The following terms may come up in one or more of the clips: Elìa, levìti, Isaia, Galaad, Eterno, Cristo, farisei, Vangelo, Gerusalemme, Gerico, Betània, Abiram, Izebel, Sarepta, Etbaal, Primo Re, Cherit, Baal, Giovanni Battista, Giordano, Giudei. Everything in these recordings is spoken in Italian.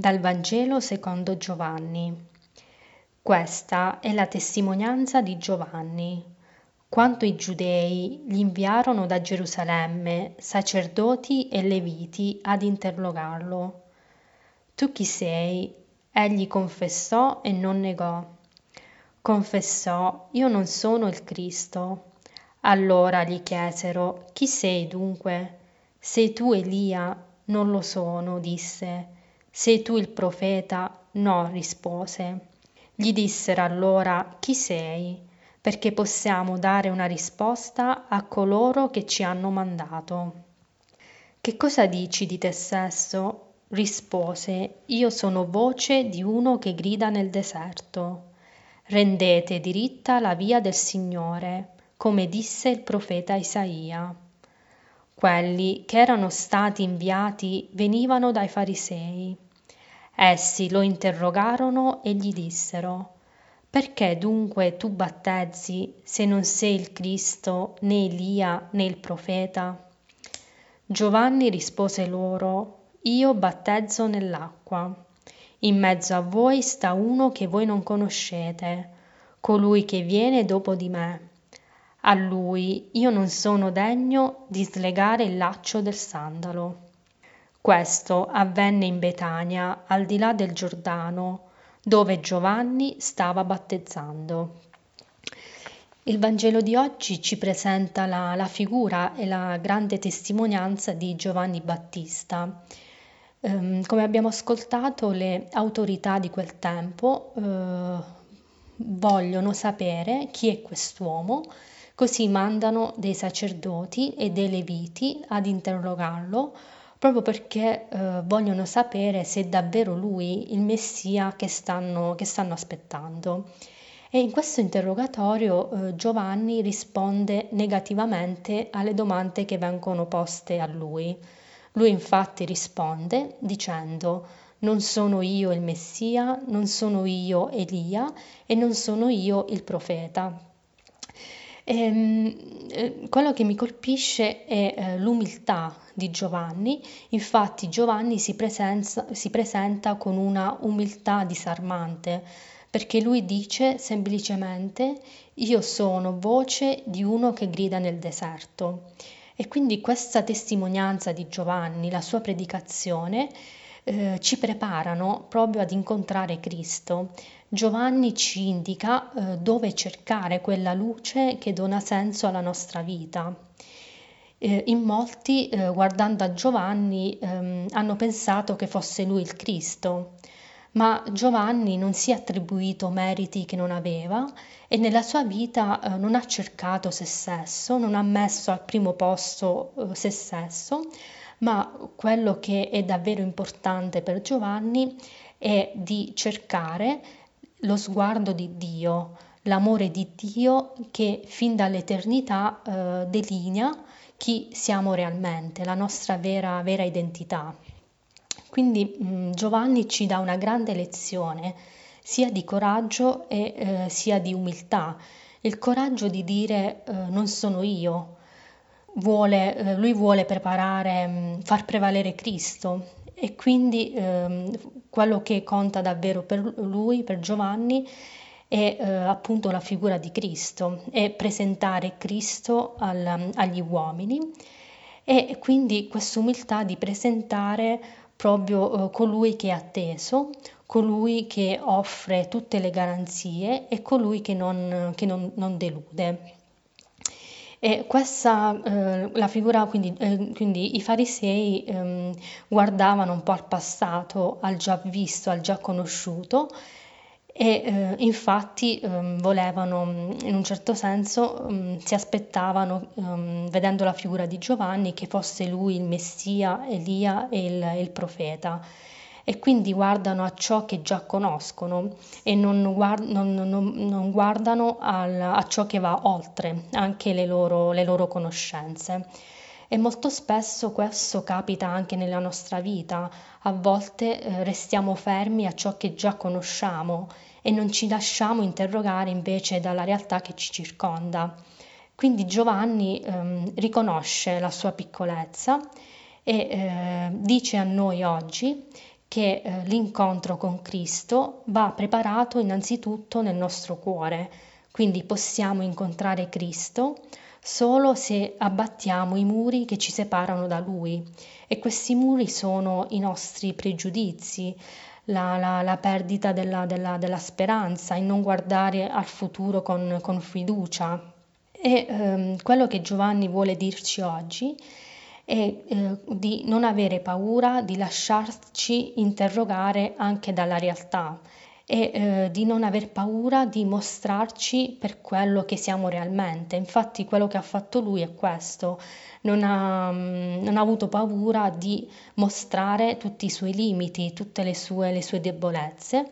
Dal Vangelo secondo Giovanni. Questa è la testimonianza di Giovanni. Quando i Giudei gli inviarono da Gerusalemme sacerdoti e leviti ad interrogarlo. Tu chi sei? Egli confessò e non negò. Confessò: io non sono il Cristo. Allora gli chiesero: chi sei dunque? Sei tu Elia? Non lo sono, disse. Sei tu il profeta? No, rispose. Gli dissero allora: chi sei? Perché possiamo dare una risposta a coloro che ci hanno mandato. Che cosa dici di te stesso? Rispose: io sono voce di uno che grida nel deserto. Rendete diritta la via del Signore, come disse il profeta Isaia. Quelli che erano stati inviati venivano dai farisei. Essi lo interrogarono e gli dissero: perché dunque tu battezzi se non sei il Cristo, né Elia, né il profeta? Giovanni rispose loro: io battezzo nell'acqua. In mezzo a voi sta uno che voi non conoscete, colui che viene dopo di me. A lui io non sono degno di slegare il laccio del sandalo. Questo avvenne in Betania, al di là del Giordano, dove Giovanni stava battezzando. Il Vangelo di oggi ci presenta la figura e la grande testimonianza di Giovanni Battista. Come abbiamo ascoltato, le autorità di quel tempo vogliono sapere chi è quest'uomo, così mandano dei sacerdoti e dei leviti ad interrogarlo, proprio perché vogliono sapere se è davvero lui il Messia che stanno aspettando. E in questo interrogatorio Giovanni risponde negativamente alle domande che vengono poste a lui. Lui infatti risponde dicendo: non sono io il Messia, non sono io Elia e non sono io il profeta. Quello che mi colpisce è l'umiltà di Giovanni. Infatti Giovanni si presenta con una umiltà disarmante, perché lui dice semplicemente: io sono voce di uno che grida nel deserto. E quindi questa testimonianza di Giovanni, la sua predicazione, ci preparano proprio ad incontrare Cristo. Giovanni ci indica dove cercare quella luce che dona senso alla nostra vita. In molti, guardando a Giovanni, hanno pensato che fosse lui il Cristo, ma Giovanni non si è attribuito meriti che non aveva e nella sua vita non ha cercato se stesso, non ha messo al primo posto se stesso, ma quello che è davvero importante per Giovanni è di cercare lo sguardo di Dio, l'amore di Dio che fin dall'eternità delinea chi siamo realmente, la nostra vera identità. Quindi Giovanni ci dà una grande lezione sia di coraggio e sia di umiltà. Il coraggio di dire non sono io. Lui vuole far prevalere Cristo, e quindi quello che conta davvero per lui, per Giovanni, è appunto la figura di Cristo, è presentare Cristo agli uomini, e quindi questa umiltà di presentare proprio colui che è atteso, colui che offre tutte le garanzie e colui che non delude. E questa la figura, quindi i farisei guardavano un po' al passato, al già visto, al già conosciuto, e infatti volevano, in un certo senso, si aspettavano, vedendo la figura di Giovanni, che fosse lui il Messia, Elia e il profeta. E quindi guardano a ciò che già conoscono e non guardano a ciò che va oltre anche le loro conoscenze. E molto spesso questo capita anche nella nostra vita. A volte restiamo fermi a ciò che già conosciamo e non ci lasciamo interrogare invece dalla realtà che ci circonda. Quindi Giovanni riconosce la sua piccolezza e dice a noi oggi che l'incontro con Cristo va preparato innanzitutto nel nostro cuore, quindi possiamo incontrare Cristo solo se abbattiamo i muri che ci separano da Lui, e questi muri sono i nostri pregiudizi, la perdita della speranza, il non guardare al futuro con fiducia. E quello che Giovanni vuole dirci oggi e di non avere paura, di lasciarci interrogare anche dalla realtà e di non aver paura di mostrarci per quello che siamo realmente. Infatti quello che ha fatto lui è questo, non ha avuto paura di mostrare tutti i suoi limiti, tutte le sue debolezze,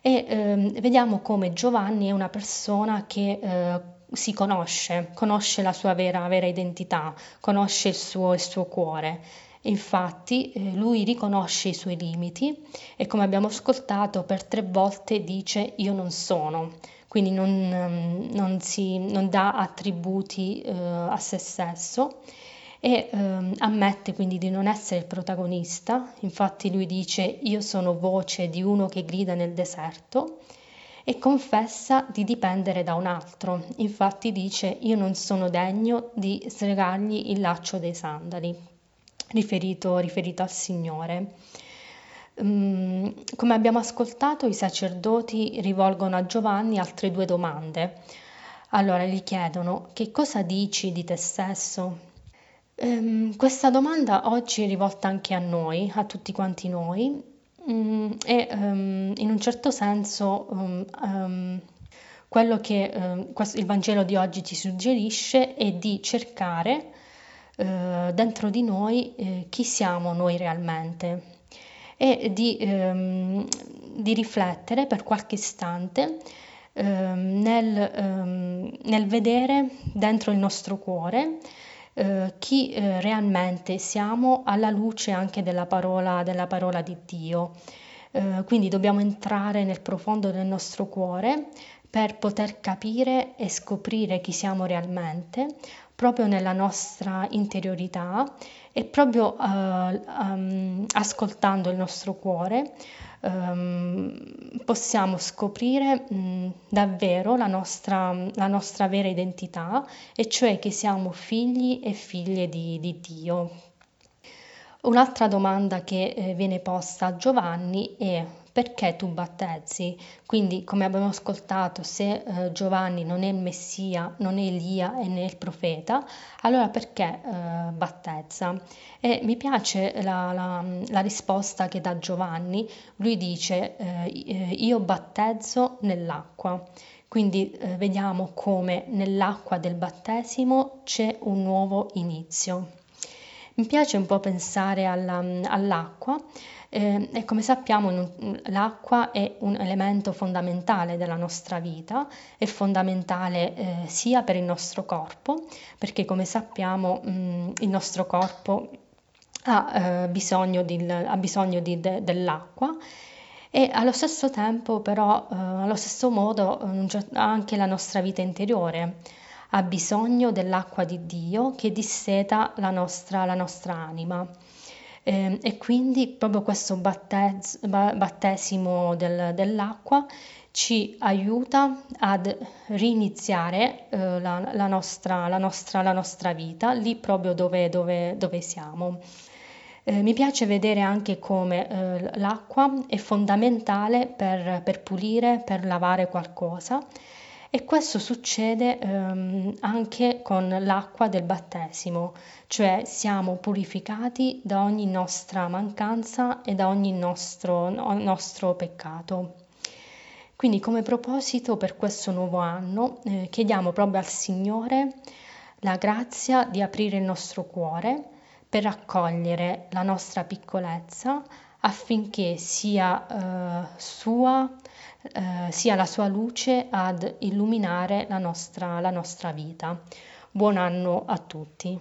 e vediamo come Giovanni è una persona che si conosce la sua vera identità, conosce il suo cuore. Infatti lui riconosce i suoi limiti e, come abbiamo ascoltato, per 3 volte dice io non sono, quindi non dà attributi a se stesso e ammette quindi di non essere il protagonista. Infatti lui dice io sono voce di uno che grida nel deserto, e confessa di dipendere da un altro. Infatti dice io non sono degno di slegargli il laccio dei sandali, riferito al Signore. Come abbiamo ascoltato, i sacerdoti rivolgono a Giovanni altre 2 domande. Allora gli chiedono: che cosa dici di te stesso? Questa domanda oggi è rivolta anche a noi, a tutti quanti noi, e in un certo senso quello che il Vangelo di oggi ci suggerisce è di cercare dentro di noi chi siamo noi realmente, e di riflettere per qualche istante nel vedere dentro il nostro cuore chi realmente siamo, alla luce anche della parola di Dio. Quindi dobbiamo entrare nel profondo del nostro cuore per poter capire e scoprire chi siamo realmente, proprio nella nostra interiorità, e proprio ascoltando il nostro cuore possiamo scoprire davvero la nostra vera identità, e cioè che siamo figli e figlie di Dio. Un'altra domanda che viene posta a Giovanni è: perché tu battezzi? Quindi, come abbiamo ascoltato, se Giovanni non è il Messia, non è Elia e né il profeta, allora perché battezza? E mi piace la risposta che dà Giovanni. Lui dice io battezzo nell'acqua. Quindi vediamo come nell'acqua del battesimo c'è un nuovo inizio. Mi piace un po' pensare all'acqua, e come sappiamo l'acqua è un elemento fondamentale della nostra vita, è fondamentale sia per il nostro corpo, perché come sappiamo il nostro corpo ha bisogno dell'acqua, e allo stesso tempo però, allo stesso modo, anche la nostra vita interiore ha bisogno dell'acqua di Dio che disseta la nostra anima, e quindi proprio questo battesimo dell'acqua ci aiuta ad riniziare la nostra vita lì proprio dove siamo. Mi piace vedere anche come l'acqua è fondamentale per pulire, per lavare qualcosa. E questo succede anche con l'acqua del battesimo, cioè siamo purificati da ogni nostra mancanza e da ogni nostro peccato. Quindi, come proposito per questo nuovo anno, chiediamo proprio al Signore la grazia di aprire il nostro cuore per accogliere la nostra piccolezza, affinché sia la sua luce ad illuminare la nostra vita. Buon anno a tutti.